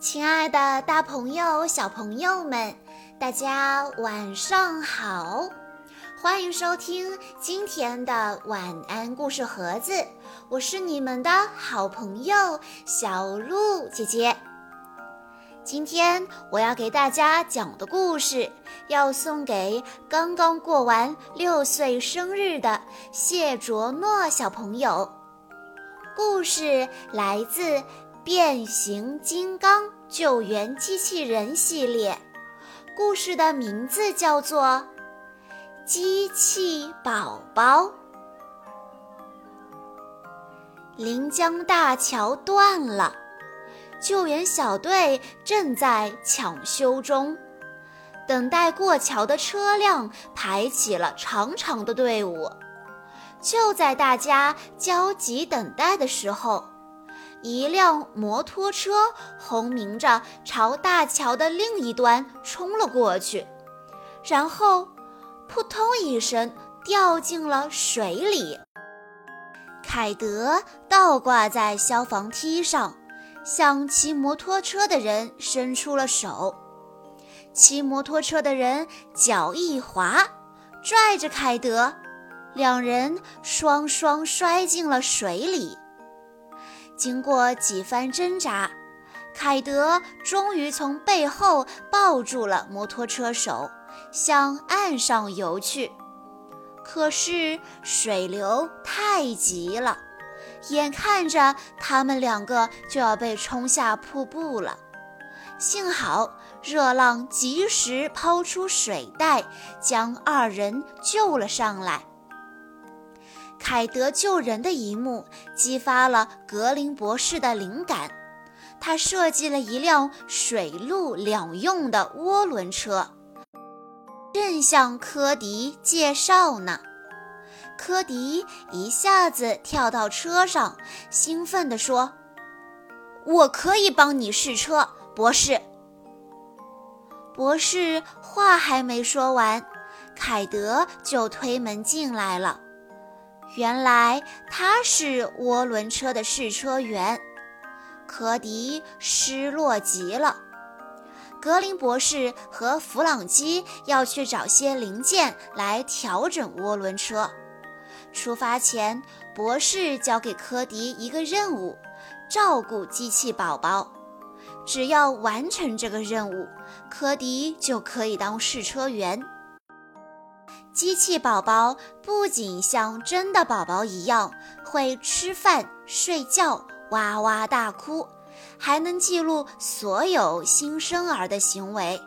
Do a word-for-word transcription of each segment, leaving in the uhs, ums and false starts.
亲爱的大朋友小朋友们，大家晚上好，欢迎收听今天的晚安故事盒子，我是你们的好朋友小鹿姐姐。今天我要给大家讲的故事要送给刚刚过完六岁生日的谢卓诺小朋友，故事来自变形金刚救援机器人系列，故事的名字叫做机器宝宝。临江大桥断了，救援小队正在抢修中，等待过桥的车辆排起了长长的队伍。就在大家焦急等待的时候，一辆摩托车轰鸣着朝大桥的另一端冲了过去，然后扑通一声掉进了水里。凯德倒挂在消防梯上，向骑摩托车的人伸出了手。骑摩托车的人脚一滑，拽着凯德，两人双双摔进了水里。经过几番挣扎，凯德终于从背后抱住了摩托车手，向岸上游去。可是水流太急了，眼看着他们两个就要被冲下瀑布了。幸好热浪及时抛出水带，将二人救了上来。凯德救人的一幕激发了格林博士的灵感，他设计了一辆水陆两用的涡轮车，正向科迪介绍呢。科迪一下子跳到车上，兴奋地说：“我可以帮你试车，博士。”博士话还没说完，凯德就推门进来了。原来他是涡轮车的试车员，科迪失落极了。格林博士和弗朗基要去找些零件来调整涡轮车。出发前，博士交给科迪一个任务，照顾机器宝宝。只要完成这个任务，科迪就可以当试车员。机器宝宝不仅像真的宝宝一样会吃饭、睡觉、哇哇大哭，还能记录所有新生儿的行为。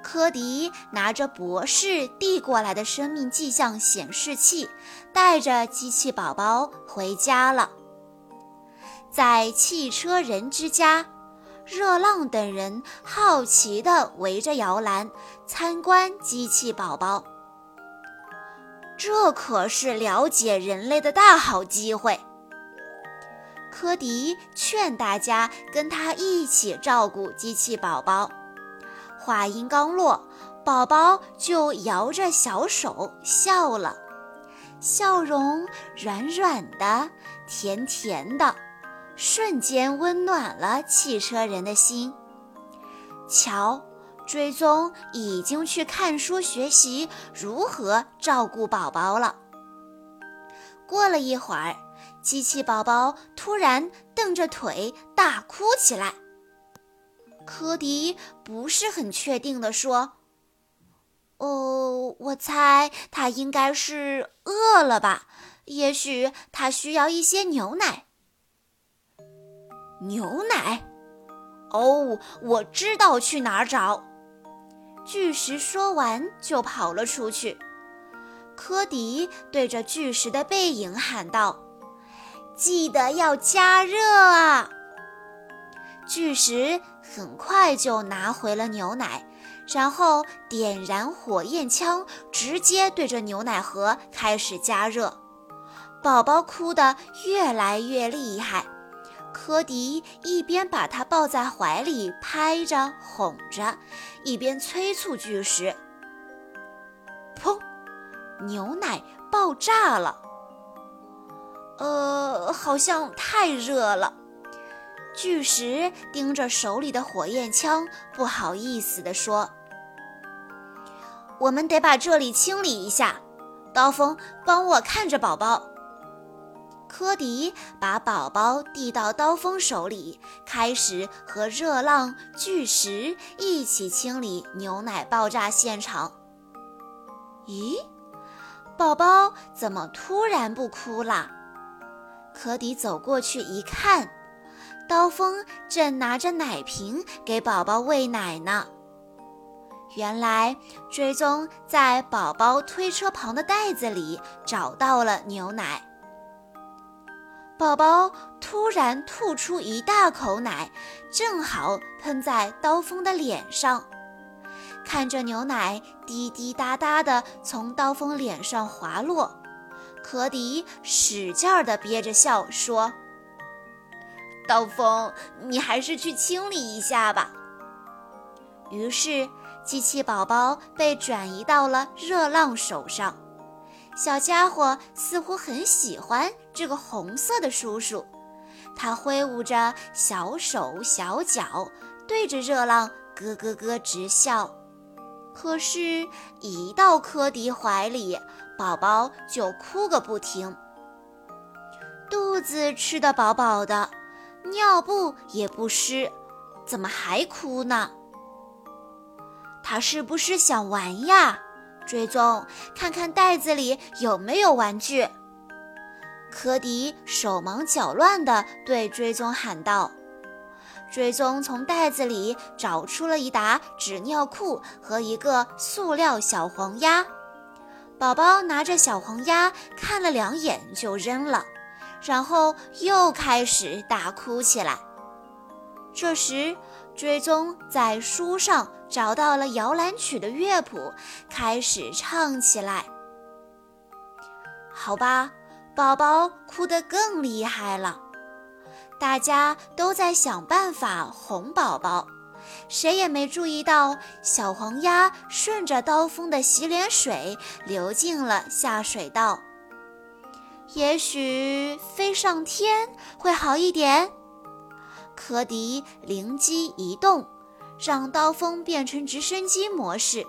科迪拿着博士递过来的生命迹象显示器，带着机器宝宝回家了。在汽车人之家，热浪等人好奇地围着摇篮参观机器宝宝。这可是了解人类的大好机会。科迪劝大家跟他一起照顾机器宝宝。话音刚落，宝宝就摇着小手笑了，笑容软软的，甜甜的，瞬间温暖了汽车人的心。瞧，追踪已经去看书学习如何照顾宝宝了。过了一会儿，机器宝宝突然蹬着腿大哭起来。科迪不是很确定地说：“哦，我猜他应该是饿了吧，也许他需要一些牛奶。”牛奶？哦，我知道去哪儿找。巨石说完就跑了出去。科迪对着巨石的背影喊道：“记得要加热啊！”巨石很快就拿回了牛奶，然后点燃火焰枪，直接对着牛奶盒开始加热。宝宝哭得越来越厉害，科迪一边把他抱在怀里拍着哄着，一边催促巨石。砰！牛奶爆炸了。呃，好像太热了。巨石盯着手里的火焰枪，不好意思地说：“我们得把这里清理一下，刀锋，帮我看着宝宝。”科迪把宝宝递到刀锋手里，开始和热浪、巨石一起清理牛奶爆炸现场。咦，宝宝怎么突然不哭了？科迪走过去一看，刀锋正拿着奶瓶给宝宝喂奶呢。原来追踪在宝宝推车旁的袋子里找到了牛奶。宝宝突然吐出一大口奶，正好喷在刀锋的脸上。看着牛奶滴滴答答地从刀锋脸上滑落，科迪使劲地憋着笑说：“刀锋，你还是去清理一下吧。”于是机器宝宝被转移到了热浪手上。小家伙似乎很喜欢这个红色的叔叔，他挥舞着小手小脚，对着热浪咯咯咯直笑。可是，一到科迪怀里，宝宝就哭个不停。肚子吃得饱饱的，尿布也不湿，怎么还哭呢？他是不是想玩呀？追踪，看看袋子里有没有玩具。科迪手忙脚乱地对追踪喊道。追踪从袋子里找出了一沓纸尿裤和一个塑料小黄鸭。宝宝拿着小黄鸭看了两眼就扔了，然后又开始大哭起来。这时追踪在书上找到了摇篮曲的乐谱，开始唱起来。好吧，宝宝哭得更厉害了。大家都在想办法哄宝宝，谁也没注意到小黄鸭顺着刀锋的洗脸水流进了下水道。也许飞上天会好一点。科迪灵机一动，让刀锋变成直升机模式。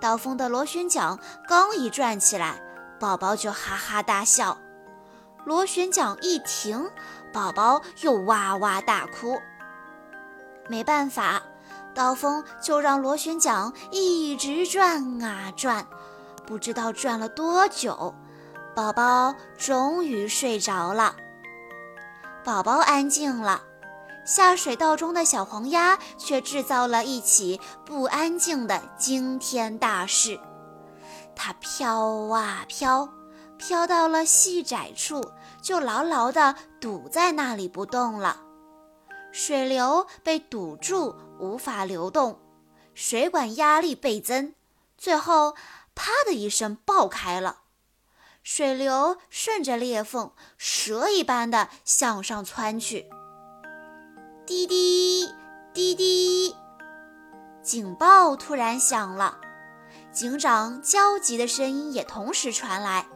刀锋的螺旋桨刚一转起来，宝宝就哈哈大笑。螺旋桨一停，宝宝又哇哇大哭。没办法，刀锋就让螺旋桨一直转啊转，不知道转了多久，宝宝终于睡着了。宝宝安静了，下水道中的小黄鸭却制造了一起不安静的惊天大事。它飘啊飘，飘到了细窄处，就牢牢地堵在那里不动了。水流被堵住，无法流动，水管压力倍增，最后啪的一声爆开了。水流顺着裂缝，蛇一般地向上窜去。滴滴滴滴，警报突然响了，警长焦急的声音也同时传来：“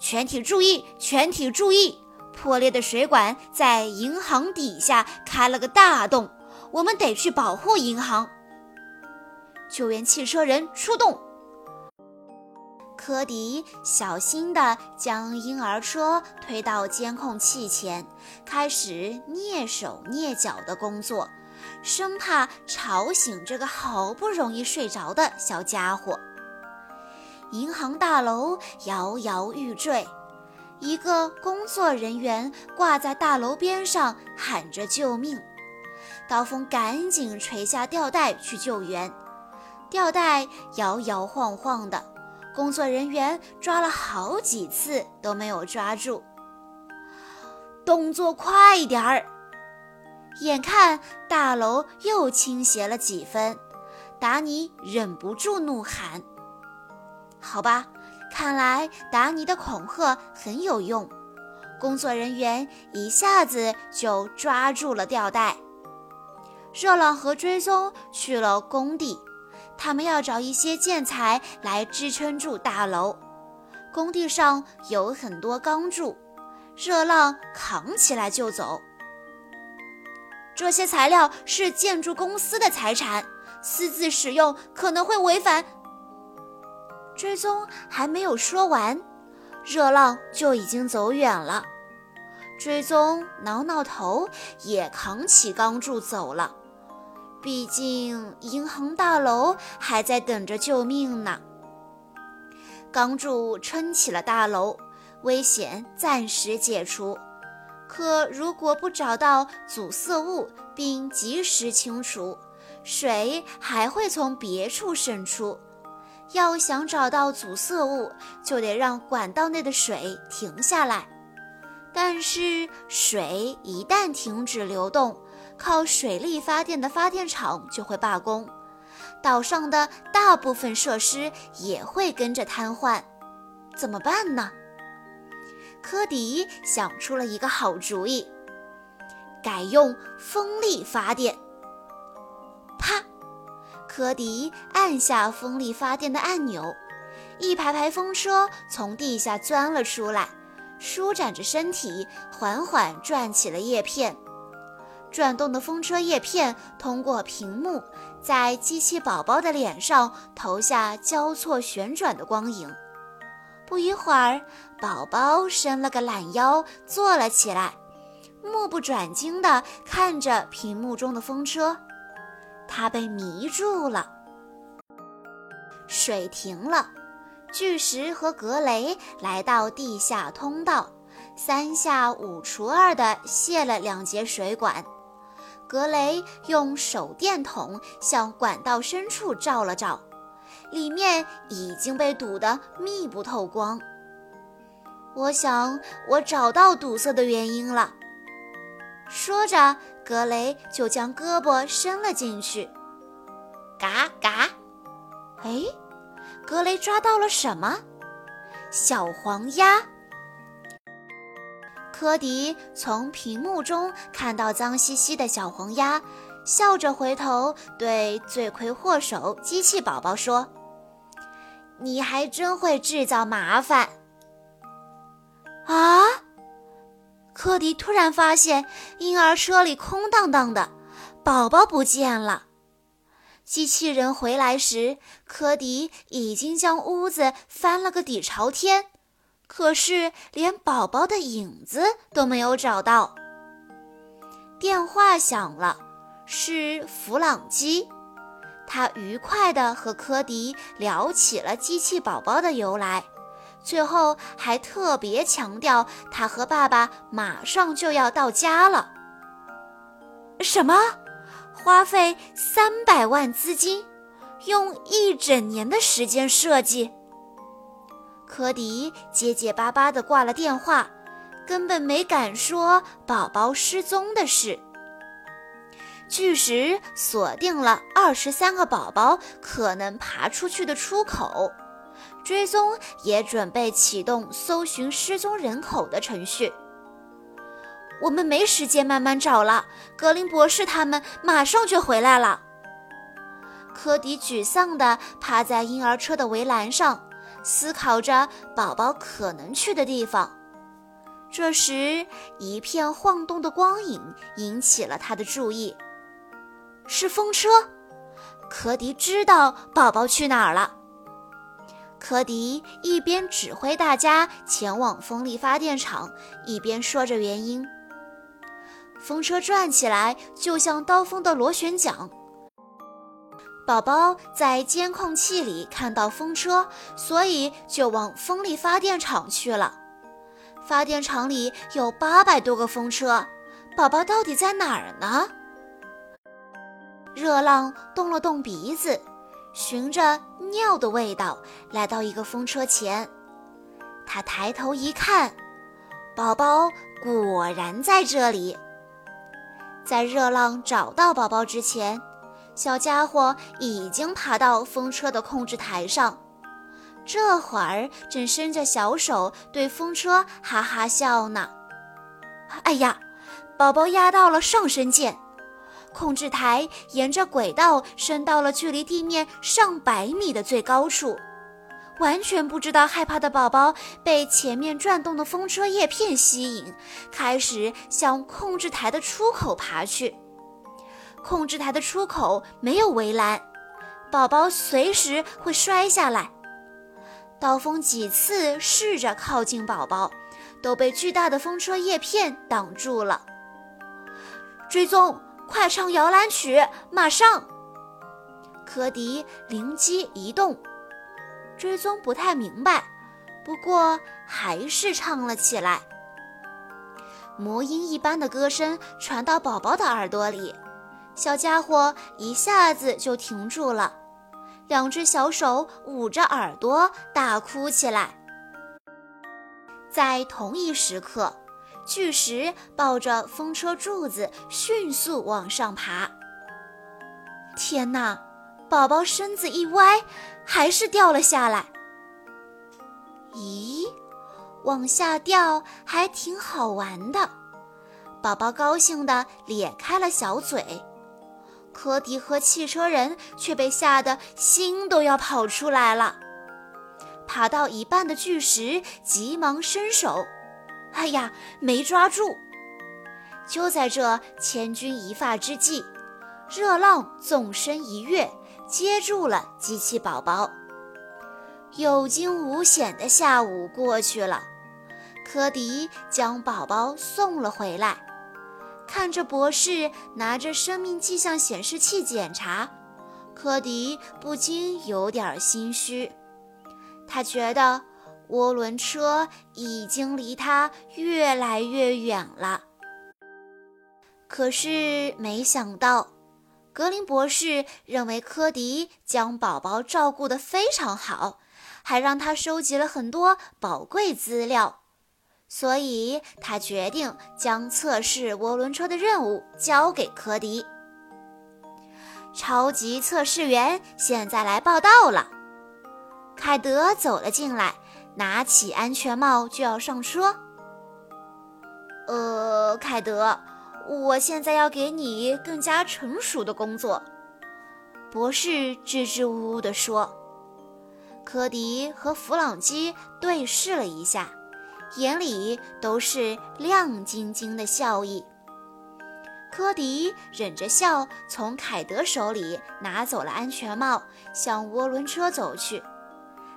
全体注意，全体注意！破裂的水管在银行底下开了个大洞，我们得去保护银行。”救援汽车人出动。科迪小心地将婴儿车推到监控器前，开始蹑手蹑脚的工作，生怕吵醒这个好不容易睡着的小家伙。银行大楼摇摇欲坠，一个工作人员挂在大楼边上喊着救命。刀锋赶紧垂下吊带去救援，吊带摇摇晃晃的，工作人员抓了好几次都没有抓住。动作快一点儿！眼看大楼又倾斜了几分，达尼忍不住怒喊。好吧，看来达尼的恐吓很有用。工作人员一下子就抓住了吊带。热浪和追踪去了工地，他们要找一些建材来支撑住大楼。工地上有很多钢柱，热浪扛起来就走。这些材料是建筑公司的财产，私自使用可能会违反。追踪还没有说完，热浪就已经走远了。追踪挠挠头，也扛起钢柱走了。毕竟银行大楼还在等着救命呢。钢柱撑起了大楼，危险暂时解除。可如果不找到阻塞物并及时清除，水还会从别处渗出。要想找到阻塞物，就得让管道内的水停下来。但是水一旦停止流动，靠水力发电的发电厂就会罢工，岛上的大部分设施也会跟着瘫痪。怎么办呢？科迪想出了一个好主意，改用风力发电。啪！科迪按下风力发电的按钮，一排排风车从地下钻了出来，舒展着身体，缓缓转起了叶片。转动的风车叶片通过屏幕，在机器宝宝的脸上投下交错旋转的光影。不一会儿，宝宝伸了个懒腰，坐了起来，目不转睛地看着屏幕中的风车。他被迷住了。水停了，巨石和格雷来到地下通道，三下五除二地卸了两节水管。格雷用手电筒向管道深处照了照。里面已经被堵得密不透光。我想我找到堵塞的原因了。说着，格雷就将胳膊伸了进去。嘎嘎！哎，格雷抓到了什么？小黄鸭。科迪从屏幕中看到脏兮兮的小黄鸭，笑着回头对罪魁祸首机器宝宝说：你还真会制造麻烦。啊！科迪突然发现婴儿车里空荡荡的，宝宝不见了。机器人回来时，科迪已经将屋子翻了个底朝天，可是连宝宝的影子都没有找到。电话响了，是弗朗基。他愉快地和科迪聊起了机器宝宝的由来，最后还特别强调他和爸爸马上就要到家了。什么？花费三百万资金，用一整年的时间设计？科迪结结巴巴地挂了电话，根本没敢说宝宝失踪的事。巨石锁定了二十三个宝宝可能爬出去的出口，追踪也准备启动搜寻失踪人口的程序。我们没时间慢慢找了，格林博士他们马上就回来了。科迪沮丧地趴在婴儿车的围栏上，思考着宝宝可能去的地方。这时，一片晃动的光影引起了他的注意。是风车，科迪知道宝宝去哪儿了。科迪一边指挥大家前往风力发电厂，一边说着原因。风车转起来就像刀锋的螺旋桨。宝宝在监控器里看到风车，所以就往风力发电厂去了。发电厂里有八百多个风车，宝宝到底在哪儿呢？热浪动了动鼻子，循着尿的味道来到一个风车前。他抬头一看，宝宝果然在这里。在热浪找到宝宝之前，小家伙已经爬到风车的控制台上，这会儿正伸着小手对风车哈哈笑呢。哎呀，宝宝压到了上升键，控制台沿着轨道升到了距离地面上百米的最高处，完全不知道害怕的宝宝被前面转动的风车叶片吸引，开始向控制台的出口爬去。控制台的出口没有围栏，宝宝随时会摔下来。刀锋几次试着靠近宝宝，都被巨大的风车叶片挡住了。追踪，快唱摇篮曲，马上！科迪灵机一动，追踪不太明白，不过还是唱了起来。魔音一般的歌声传到宝宝的耳朵里，小家伙一下子就停住了，两只小手捂着耳朵大哭起来。在同一时刻，巨石抱着风车柱子迅速往上爬。天哪，宝宝身子一歪，还是掉了下来。咦，往下掉还挺好玩的，宝宝高兴地咧开了小嘴。科迪和汽车人却被吓得心都要跑出来了。爬到一半的巨石急忙伸手，哎呀，没抓住。就在这千钧一发之际，热浪纵身一跃，接住了机器宝宝。有惊无险的下午过去了，科迪将宝宝送了回来，看着博士拿着生命迹象显示器检查，科迪不禁有点心虚。他觉得涡轮车已经离他越来越远了。可是没想到，格林博士认为科迪将宝宝照顾得非常好，还让他收集了很多宝贵资料，所以他决定将测试涡轮车的任务交给科迪。超级测试员现在来报道了。凯德走了进来，拿起安全帽就要上车。呃，凯德，我现在要给你更加成熟的工作，博士支支吾吾地说。科迪和弗朗基对视了一下，眼里都是亮晶晶的笑意。科迪忍着笑从凯德手里拿走了安全帽，向涡轮车走去。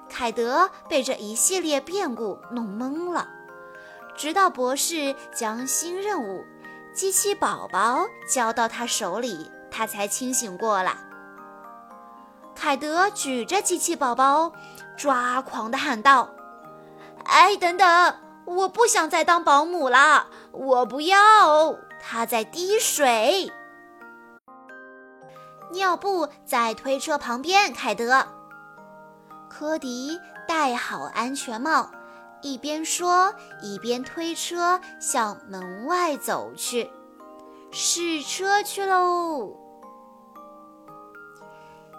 凯德被这一系列变故弄懵了，直到博士将新任务机器宝宝交到他手里，他才清醒过来。凯德举着机器宝宝抓狂地喊道，哎，等等，我不想再当保姆了，我不要，它在滴水。尿布在推车旁边，凯德。科迪戴好安全帽，一边说一边推车向门外走去。试车去喽！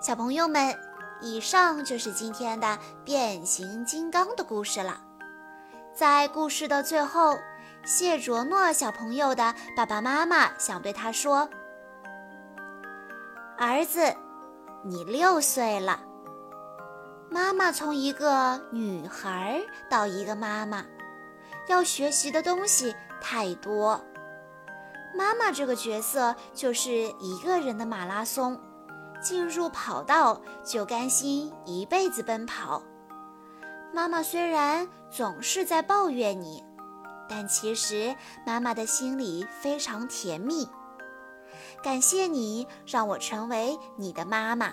小朋友们，以上就是今天的变形金刚的故事了。在故事的最后，谢卓诺小朋友的爸爸妈妈想对他说，儿子，你六岁了。妈妈从一个女孩到一个妈妈，要学习的东西太多。妈妈这个角色就是一个人的马拉松，进入跑道就甘心一辈子奔跑。妈妈虽然总是在抱怨你，但其实妈妈的心里非常甜蜜。感谢你让我成为你的妈妈。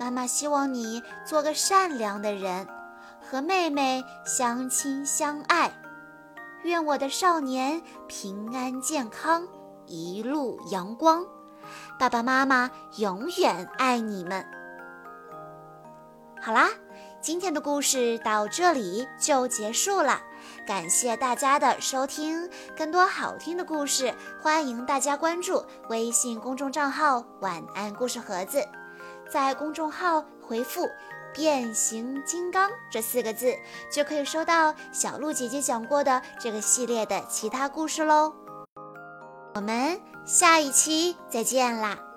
妈妈希望你做个善良的人，和妹妹相亲相爱。愿我的少年平安健康，一路阳光。爸爸妈妈永远爱你们。好啦，今天的故事到这里就结束了，感谢大家的收听。更多好听的故事，欢迎大家关注微信公众账号晚安故事盒子。在公众号回复变形金刚这四个字，就可以收到小鹿姐姐讲过的这个系列的其他故事咯。我们下一期再见啦。